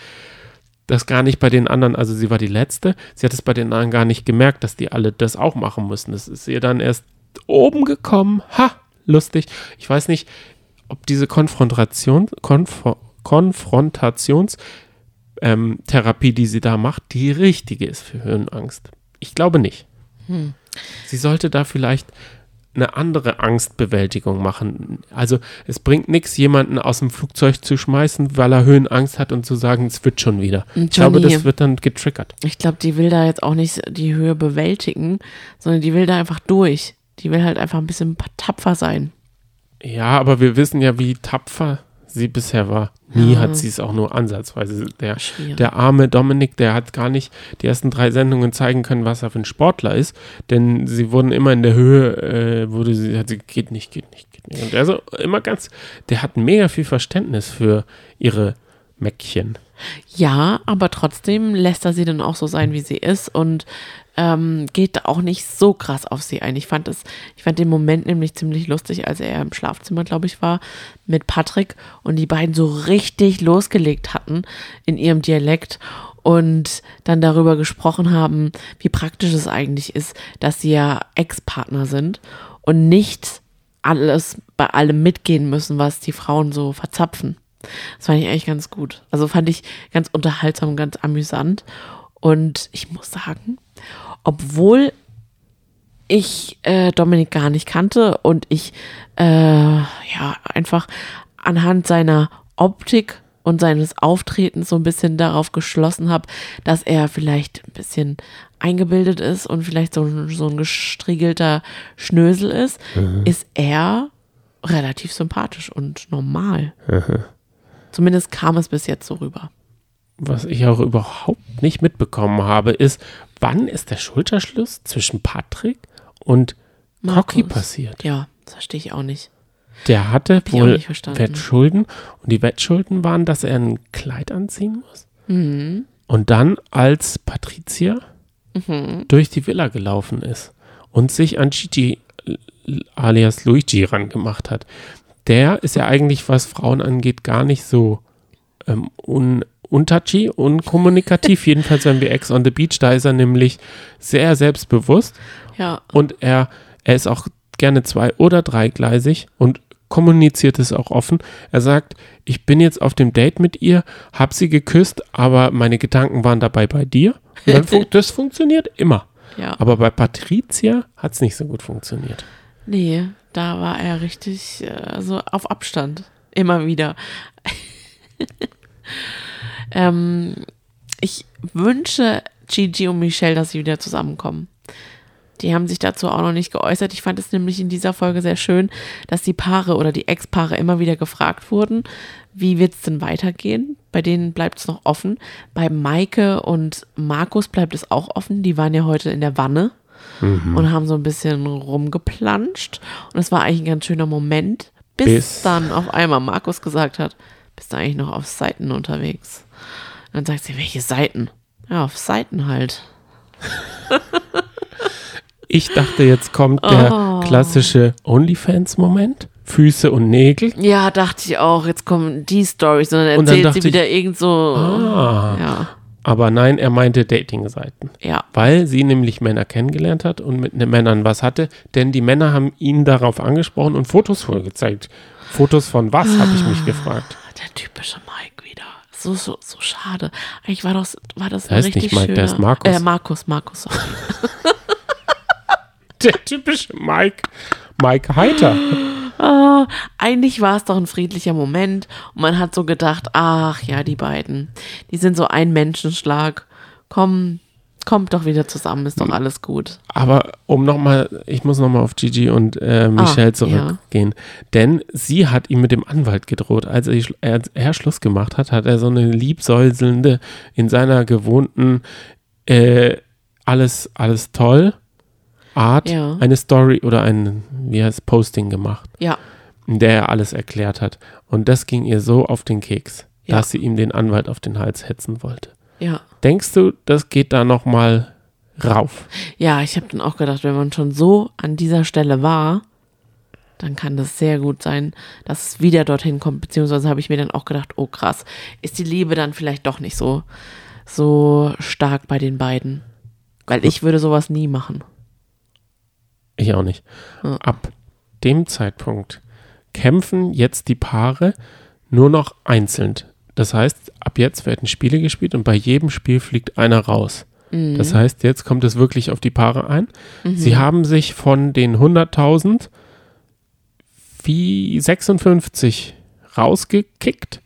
das gar nicht bei den anderen, also sie war die Letzte, sie hat es bei den anderen gar nicht gemerkt, dass die alle das auch machen müssen. Das ist ihr dann erst oben gekommen. Ha, lustig. Ich weiß nicht, ob diese Konfrontation, Konf- Konfrontationstherapie, ähm, die sie da macht, die richtige ist für Höhenangst. Ich glaube nicht. Hm. Sie sollte da vielleicht eine andere Angstbewältigung machen. Also es bringt nichts, jemanden aus dem Flugzeug zu schmeißen, weil er Höhenangst hat und zu sagen, es wird schon wieder. Johnny, ich glaube, das wird dann getriggert. Ich glaube, die will da jetzt auch nicht die Höhe bewältigen, sondern die will da einfach durch. Die will halt einfach ein bisschen tapfer sein. Ja, aber wir wissen ja, wie tapfer sie bisher war. Nie ja. hat sie es auch nur ansatzweise. Der, der arme Dominik, der hat gar nicht die ersten drei Sendungen zeigen können, was er für ein Sportler ist, denn sie wurden immer in der Höhe, äh, wurde sie, hat sie geht nicht, geht nicht, geht nicht. Und der so immer ganz, der hat mega viel Verständnis für ihre Mäckchen. Ja, aber trotzdem lässt er sie dann auch so sein, wie sie ist und ähm, geht auch nicht so krass auf sie ein. Ich fand es, ich fand den Moment nämlich ziemlich lustig, als er im Schlafzimmer, glaube ich, war, mit Patrick und die beiden so richtig losgelegt hatten in ihrem Dialekt und dann darüber gesprochen haben, wie praktisch es eigentlich ist, dass sie ja Ex-Partner sind und nicht alles bei allem mitgehen müssen, was die Frauen so verzapfen. Das fand ich eigentlich ganz gut. Also fand ich ganz unterhaltsam und ganz amüsant. Und ich muss sagen, obwohl ich äh, Dominik gar nicht kannte und ich äh, ja einfach anhand seiner Optik und seines Auftretens so ein bisschen darauf geschlossen habe, dass er vielleicht ein bisschen eingebildet ist und vielleicht so, so ein gestriegelter Schnösel ist, mhm. ist er relativ sympathisch und normal. Mhm. Zumindest kam es bis jetzt so rüber. Was ich auch überhaupt nicht mitbekommen habe, ist, wann ist der Schulterschluss zwischen Patrick und Cocky passiert? Ja, das verstehe ich auch nicht. Der hatte wohl Wettschulden und die Wettschulden waren, dass er ein Kleid anziehen muss. Mhm. Und dann als Patricia mhm. durch die Villa gelaufen ist und sich an Gigi alias Luigi rangemacht hat. Der ist ja eigentlich, was Frauen angeht, gar nicht so ähm, un, untouchy, unkommunikativ. Jedenfalls, wenn wir Ex on the Beach, da ist er nämlich sehr selbstbewusst. Ja. Und er, er ist auch gerne zwei- oder dreigleisig und kommuniziert es auch offen. Er sagt, ich bin jetzt auf dem Date mit ihr, hab sie geküsst, aber meine Gedanken waren dabei bei dir. Und dann fun- das funktioniert immer. Ja. Aber bei Patricia hat es nicht so gut funktioniert. Nee, da war er richtig äh, so auf Abstand. Immer wieder. ähm, ich wünsche Gigi und Michelle, dass sie wieder zusammenkommen. Die haben sich dazu auch noch nicht geäußert. Ich fand es nämlich in dieser Folge sehr schön, dass die Paare oder die Ex-Paare immer wieder gefragt wurden, wie wird es denn weitergehen? Bei denen bleibt es noch offen. Bei Maike und Markus bleibt es auch offen. Die waren ja heute in der Wanne mhm. und haben so ein bisschen rumgeplanscht. Und es war eigentlich ein ganz schöner Moment, bis, bis dann auf einmal Markus gesagt hat, bist du eigentlich noch auf Seiten unterwegs? Und dann sagt sie, welche Seiten? Ja, auf Seiten halt. Ich dachte, jetzt kommt der oh. klassische OnlyFans-Moment. Füße und Nägel. Ja, dachte ich auch. Jetzt kommen die Storys. Sondern und dann erzählt sie wieder ich, irgend so. Ah, ja. Aber nein, er meinte Dating-Seiten. Ja. Weil sie nämlich Männer kennengelernt hat und mit Männern was hatte. Denn die Männer haben ihn darauf angesprochen und Fotos vorgezeigt. Fotos von was, habe ich mich gefragt. Der typische Mike wieder. So, so, so schade. Eigentlich war das, war das, das heißt ein richtig nicht Mike, schöner. Das ist Markus. Äh, Markus, Markus. Sorry. Der typische Mike, Mike Heiter. Ah, eigentlich war es doch ein friedlicher Moment und man hat so gedacht, ach ja, die beiden, die sind so ein Menschenschlag. Komm, kommt doch wieder zusammen, ist doch alles gut. Aber um nochmal, ich muss nochmal auf Gigi und äh, Michelle ah, zurückgehen, ja. denn sie hat ihm mit dem Anwalt gedroht. Als er, als er Schluss gemacht hat, hat er so eine liebsäuselnde, in seiner gewohnten äh, alles, alles toll Art ja. eine Story oder ein, wie heißt, Posting gemacht, ja. in der er alles erklärt hat. Und das ging ihr so auf den Keks, ja. dass sie ihm den Anwalt auf den Hals hetzen wollte. Ja. Denkst du, das geht da nochmal rauf? Ja, ich habe dann auch gedacht, wenn man schon so an dieser Stelle war, dann kann das sehr gut sein, dass es wieder dorthin kommt. Beziehungsweise habe ich mir dann auch gedacht, oh krass, ist die Liebe dann vielleicht doch nicht so, so stark bei den beiden. Weil ich würde sowas nie machen. Ich auch nicht. Ab dem Zeitpunkt kämpfen jetzt die Paare nur noch einzeln. Das heißt, ab jetzt werden Spiele gespielt und bei jedem Spiel fliegt einer raus. Mhm. Das heißt, jetzt kommt es wirklich auf die Paare ein. Mhm. Sie haben sich von den hunderttausend wie sechsundfünfzig rausgekickt.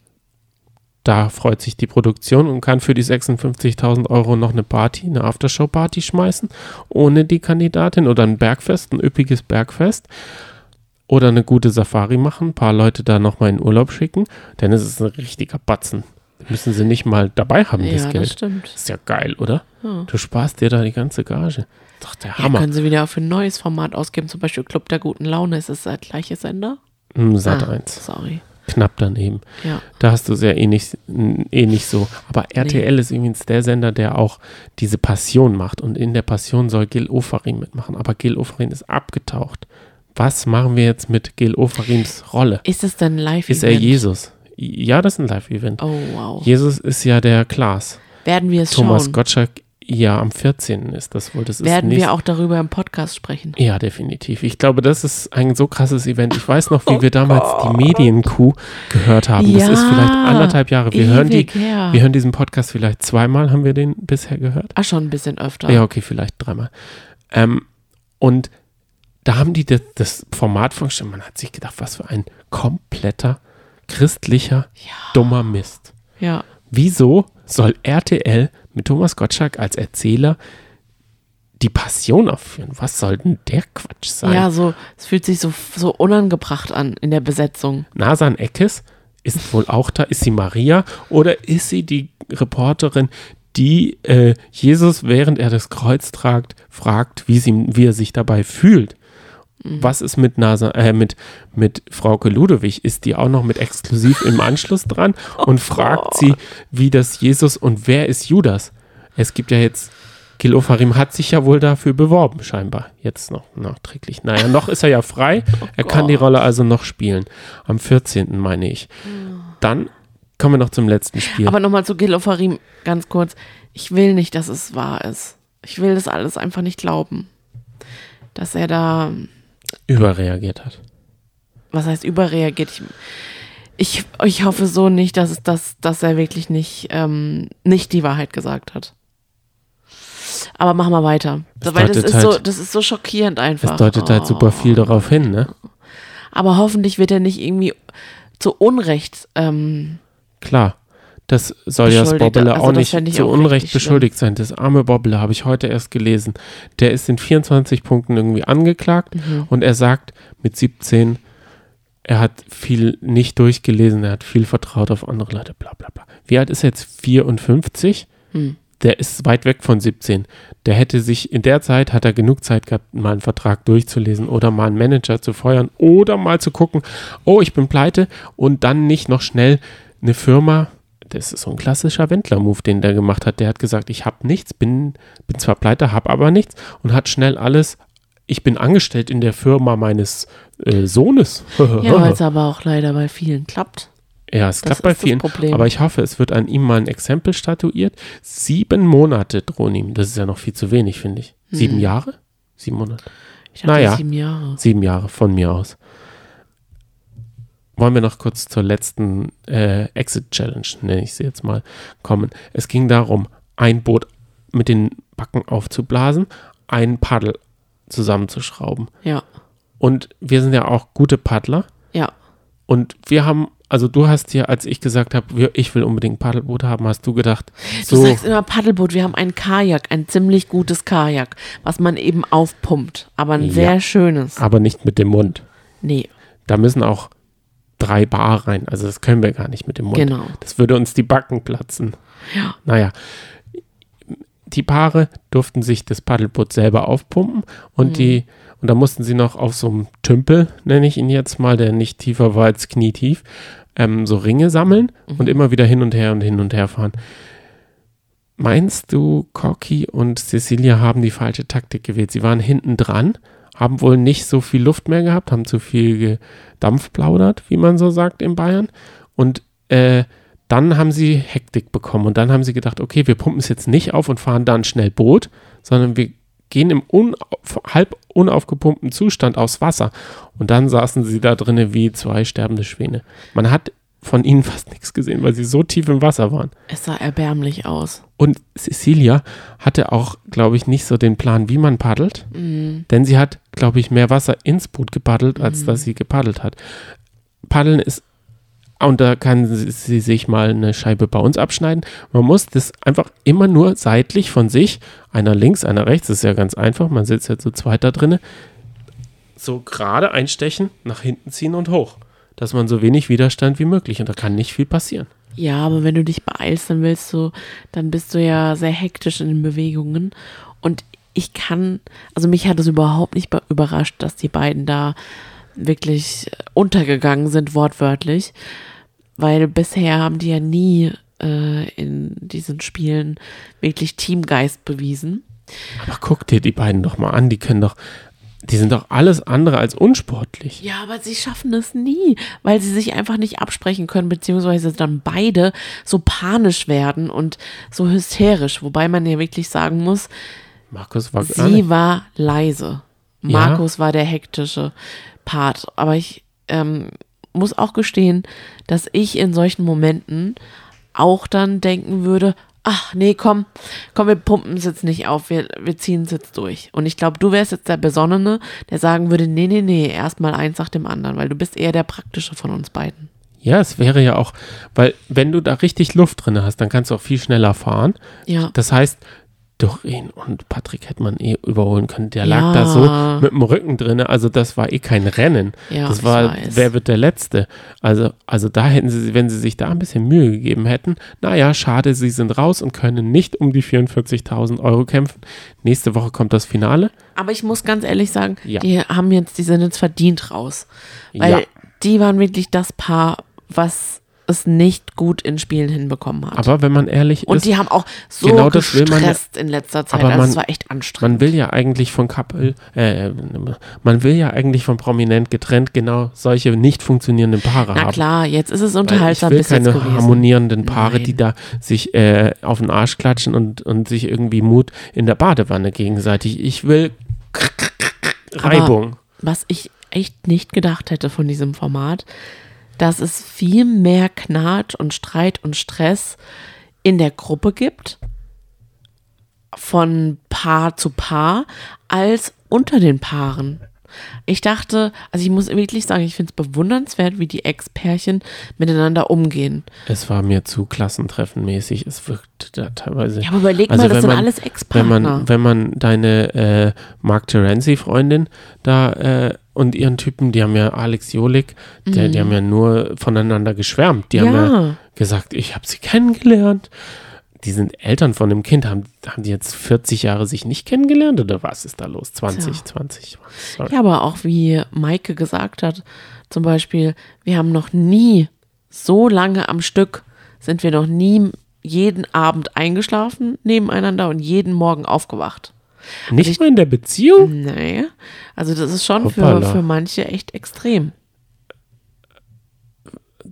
Da freut sich die Produktion und kann für die sechsundfünfzigtausend Euro noch eine Party, eine Aftershow-Party schmeißen, ohne die Kandidatin, oder ein Bergfest, ein üppiges Bergfest, oder eine gute Safari machen, ein paar Leute da nochmal in Urlaub schicken, denn es ist ein richtiger Batzen. Müssen sie nicht mal dabei haben, ja, das Geld. Ja, das stimmt. Ist ja geil, oder? Ja. Du sparst dir da die ganze Gage. Doch, der Hammer. Ja, können sie wieder auch für ein neues Format ausgeben, zum Beispiel Club der guten Laune. Ist das der gleiche Sender? Hm, Sat eins. Ah, sorry. Knapp daneben. Ja. Da hast du sehr eh nicht, eh nicht so. Aber R T L nee. ist übrigens der Sender, der auch diese Passion macht. Und in der Passion soll Gil Ofarim mitmachen. Aber Gil Ofarim ist abgetaucht. Was machen wir jetzt mit Gil Ofarims Rolle? Ist es denn ein Live-Event? Ist er Jesus? Ja, das ist ein Live-Event. Oh, wow. Jesus ist ja der Klaas. Werden wir es Thomas schauen? Thomas Gottschalk, ja, am vierzehnten ist das wohl. Das ist Werden nicht... wir auch darüber im Podcast sprechen? Ja, definitiv. Ich glaube, das ist ein so krasses Event. Ich weiß noch, wie oh wir damals Gott. die Medienkuh gehört haben. Ja, das ist vielleicht anderthalb Jahre. Wir hören, die, wir hören diesen Podcast vielleicht zweimal, haben wir den bisher gehört? Ach, schon ein bisschen öfter. Ja, okay, vielleicht dreimal. Ähm, und da haben die das, das Format vorgestellt. Man hat sich gedacht, was für ein kompletter, christlicher, ja. dummer Mist. Ja. Wieso soll R T L mit Thomas Gottschalk als Erzähler die Passion aufführen? Was soll denn der Quatsch sein? Ja, so, es fühlt sich so, so unangebracht an in der Besetzung. Nasan Eckes ist wohl auch da. Ist sie Maria oder ist sie die Reporterin, die äh, Jesus, während er das Kreuz tragt, fragt, wie, sie, wie er sich dabei fühlt? Was ist mit Nasa, äh, mit, mit Frauke Ludewig? Ist die auch noch mit exklusiv im Anschluss dran und fragt oh. sie, wie das Jesus und wer ist Judas? Es gibt ja jetzt, Gil Ofarim hat sich ja wohl dafür beworben, scheinbar. Jetzt noch nachträglich. Naja, noch ist er ja frei. Oh er Gott. kann die Rolle also noch spielen. Am vierzehnten meine ich. Dann kommen wir noch zum letzten Spiel. Aber nochmal zu Gil Ofarim ganz kurz. Ich will nicht, dass es wahr ist. Ich will das alles einfach nicht glauben. Dass er da überreagiert hat. Was heißt überreagiert? Ich, ich, ich hoffe so nicht, dass, es, dass, dass er wirklich nicht, ähm, nicht die Wahrheit gesagt hat. Aber machen wir weiter. Das, Weil das, ist halt, so, das ist so schockierend einfach. Das deutet oh. halt super viel darauf hin, ne? Aber hoffentlich wird er nicht irgendwie zu Unrecht ähm, Klar. Das soll ja das Bobble also auch das nicht zu Unrecht beschuldigt schlimm. sein. Das arme Bobble habe ich heute erst gelesen. Der ist in vierundzwanzig Punkten irgendwie angeklagt mhm. und er sagt mit siebzehn, er hat viel nicht durchgelesen, er hat viel vertraut auf andere Leute, bla bla bla. Wie alt ist er jetzt? vierundfünfzig? Mhm. Der ist weit weg von siebzehn. Der hätte sich, in der Zeit hat er genug Zeit gehabt, mal einen Vertrag durchzulesen oder mal einen Manager zu feuern oder mal zu gucken, oh, ich bin pleite, und dann nicht noch schnell eine Firma. Das ist so ein klassischer Wendler-Move, den der gemacht hat. Der hat gesagt, ich habe nichts, bin, bin zwar pleite, habe aber nichts, und hat schnell alles, ich bin angestellt in der Firma meines äh, Sohnes. Ja, weil es aber auch leider bei vielen klappt. Ja, es klappt bei vielen, aber ich hoffe, es wird an ihm mal ein Exempel statuiert. Sieben Monate drohen ihm, das ist ja noch viel zu wenig, finde ich. Sieben hm. Jahre? Sieben Monate? Ich dachte, naja, sieben Jahre. Sieben Jahre von mir aus. Wollen wir noch kurz zur letzten äh, Exit-Challenge, nenne ich sie jetzt mal, kommen. Es ging darum, ein Boot mit den Backen aufzublasen, ein Paddel zusammenzuschrauben. Ja. Und wir sind ja auch gute Paddler. Ja. Und wir haben, also du hast hier, als ich gesagt habe, ich will unbedingt ein Paddelboot haben, hast du gedacht, so. Du sagst immer Paddelboot, wir haben ein Kajak, ein ziemlich gutes Kajak, was man eben aufpumpt, aber ein ja, sehr schönes. Aber nicht mit dem Mund. Nee. Da müssen auch drei Bar rein. Also das können wir gar nicht mit dem Mund. Genau. Das würde uns die Backen platzen. Ja. Naja, die Paare durften sich das Paddelboot selber aufpumpen und mhm. die und da mussten sie noch auf so einem Tümpel, nenne ich ihn jetzt mal, der nicht tiefer war als knietief, ähm, so Ringe sammeln mhm. und immer wieder hin und her und hin und her fahren. Meinst du, Cocky und Cecilia haben die falsche Taktik gewählt? Sie waren hinten dran, haben wohl nicht so viel Luft mehr gehabt, haben zu viel gedampfplaudert, wie man so sagt in Bayern. Und äh, dann haben sie Hektik bekommen. Und dann haben sie gedacht, okay, wir pumpen es jetzt nicht auf und fahren dann schnell Boot, sondern wir gehen im un- halb unaufgepumpten Zustand aufs Wasser. Und dann saßen sie da drinnen wie zwei sterbende Schwäne. Man hat von ihnen fast nichts gesehen, weil sie so tief im Wasser waren. Es sah erbärmlich aus. Und Cecilia hatte auch, glaube ich, nicht so den Plan, wie man paddelt. Mhm. Denn sie hat, glaube ich, mehr Wasser ins Boot gepaddelt, als mhm. dass sie gepaddelt hat. Paddeln ist, und da kann sie, sie sich mal eine Scheibe bei uns abschneiden. Man muss das einfach immer nur seitlich von sich, einer links, einer rechts, das ist ja ganz einfach, man sitzt ja zu zweit da drinne, so gerade einstechen, nach hinten ziehen und hoch. Dass man so wenig Widerstand wie möglich, und da kann nicht viel passieren. Ja, aber wenn du dich beeilst, dann willst du, dann bist du ja sehr hektisch in den Bewegungen. Und ich kann, also mich hat es überhaupt nicht überrascht, dass die beiden da wirklich untergegangen sind, wortwörtlich, weil bisher haben die ja nie äh, in diesen Spielen wirklich Teamgeist bewiesen. Aber guck dir die beiden doch mal an, die können doch, die sind doch alles andere als unsportlich. Ja, aber sie schaffen es nie, weil sie sich einfach nicht absprechen können, beziehungsweise dann beide so panisch werden und so hysterisch, wobei man ja wirklich sagen muss, Markus war sie war leise. Markus ja. war der hektische Part, aber ich ähm, muss auch gestehen, dass ich in solchen Momenten auch dann denken würde, ach nee, komm, komm, wir pumpen es jetzt nicht auf, wir, wir ziehen es jetzt durch. Und ich glaube, du wärst jetzt der Besonnene, der sagen würde, nee, nee, nee, erstmal eins nach dem anderen, weil du bist eher der Praktische von uns beiden. Ja, es wäre ja auch, weil wenn du da richtig Luft drin hast, dann kannst du auch viel schneller fahren. Ja. Das heißt, durch ihn und Patrick hätte man eh überholen können. Der lag ja. da so mit dem Rücken drin. Also das war eh kein Rennen. Ja, das war, wer wird der Letzte? Also, also da hätten sie, wenn sie sich da ein bisschen Mühe gegeben hätten, naja, schade, sie sind raus und können nicht um die vierundvierzigtausend Euro kämpfen. Nächste Woche kommt das Finale. Aber ich muss ganz ehrlich sagen, ja. die haben jetzt, die sind jetzt verdient raus. Weil ja. die waren wirklich das Paar, was es nicht gut in Spielen hinbekommen hat. Aber wenn man ehrlich und ist. Und die haben auch so genau gestresst ja, in letzter Zeit. Also man, es war echt anstrengend. Man will ja eigentlich von Couple, äh, man will ja eigentlich von Prominent getrennt genau solche nicht funktionierenden Paare haben. Na klar, haben. Jetzt ist es unterhaltsam bis jetzt gewesen. Ich will keine harmonierenden Paare, Nein. die da sich äh, auf den Arsch klatschen und, und sich irgendwie Mut in der Badewanne gegenseitig. Ich will Reibung. Aber was ich echt nicht gedacht hätte von diesem Format, dass es viel mehr Knatsch und Streit und Stress in der Gruppe gibt, von Paar zu Paar, als unter den Paaren. Ich dachte, also ich muss wirklich sagen, ich finde es bewundernswert, wie die Ex-Pärchen miteinander umgehen. Es war mir zu klassentreffenmäßig, es wirkte da teilweise. Ja, aber überleg also mal, das sind man, alles Ex-Partner. Wenn man, wenn man deine äh, Mark Terenzi-Freundin da äh, und ihren Typen, die haben ja Alex Jolik, der, mhm. die haben ja nur voneinander geschwärmt. Die ja. haben ja gesagt, ich habe sie kennengelernt. Die sind Eltern von dem Kind. Haben, haben die jetzt vierzig Jahre sich nicht kennengelernt oder was ist da los? zwanzig, ja. zwanzig. Sorry. Ja, aber auch wie Maike gesagt hat, zum Beispiel, wir haben noch nie so lange am Stück, sind wir noch nie jeden Abend eingeschlafen nebeneinander und jeden Morgen aufgewacht. Nicht also ich, mal in der Beziehung? Nee. Also das ist schon für, für manche echt extrem.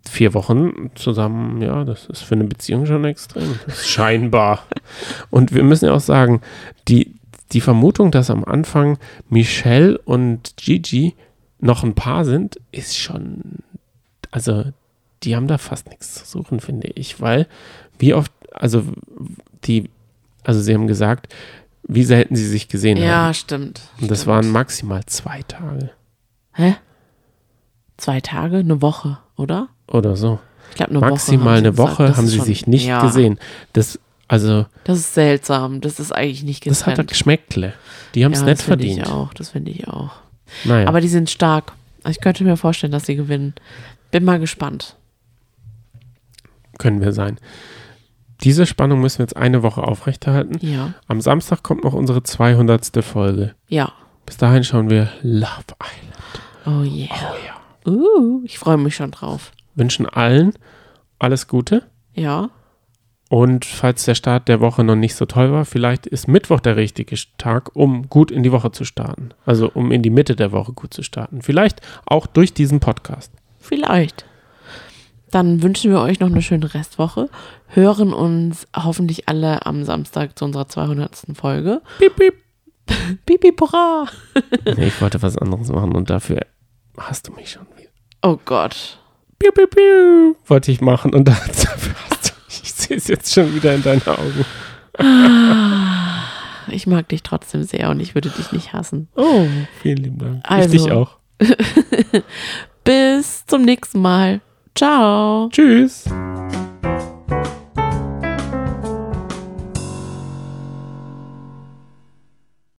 Vier Wochen zusammen, ja, das ist für eine Beziehung schon extrem. Scheinbar. Und wir müssen ja auch sagen, die, die Vermutung, dass am Anfang Michelle und Gigi noch ein Paar sind, ist schon, also die haben da fast nichts zu suchen, finde ich, weil wie oft, also die, also sie haben gesagt, wie selten sie sich gesehen ja, haben. Ja, stimmt. Und das stimmt. waren maximal zwei Tage. Hä? Zwei Tage? Eine Woche, oder? Oder so. Ich glaube, eine maximal Woche. Maximal eine Woche haben sie schon, sich nicht ja. gesehen. Das, also, das ist seltsam. Das ist eigentlich nicht getrennt. Das hat ein Geschmäckle. Die haben es ja, nett verdient. Ich auch. Das finde ich auch. Naja. Aber die sind stark. Ich könnte mir vorstellen, dass sie gewinnen. Bin mal gespannt. Können wir sein. Diese Spannung müssen wir jetzt eine Woche aufrechterhalten. Ja. Am Samstag kommt noch unsere zweihundertste Folge. Ja. Bis dahin schauen wir Love Island. Oh yeah. Oh ja. Uh, ich freue mich schon drauf. Wünschen allen alles Gute. Ja. Und falls der Start der Woche noch nicht so toll war, vielleicht ist Mittwoch der richtige Tag, um gut in die Woche zu starten. Also um in die Mitte der Woche gut zu starten. Vielleicht auch durch diesen Podcast. Vielleicht. Dann wünschen wir euch noch eine schöne Restwoche. Hören uns hoffentlich alle am Samstag zu unserer zweihundertsten Folge. Piep, piep. Pipi-Porra. Nee, ich wollte was anderes machen und dafür hast du mich schon wieder. Oh Gott. Piu, piu, piu, wollte ich machen und dafür hast du mich. Ich sehe es jetzt schon wieder in deinen Augen. Ich mag dich trotzdem sehr und ich würde dich nicht hassen. Oh, vielen lieben Dank. Also. Ich dich auch. Bis zum nächsten Mal. Ciao. Tschüss.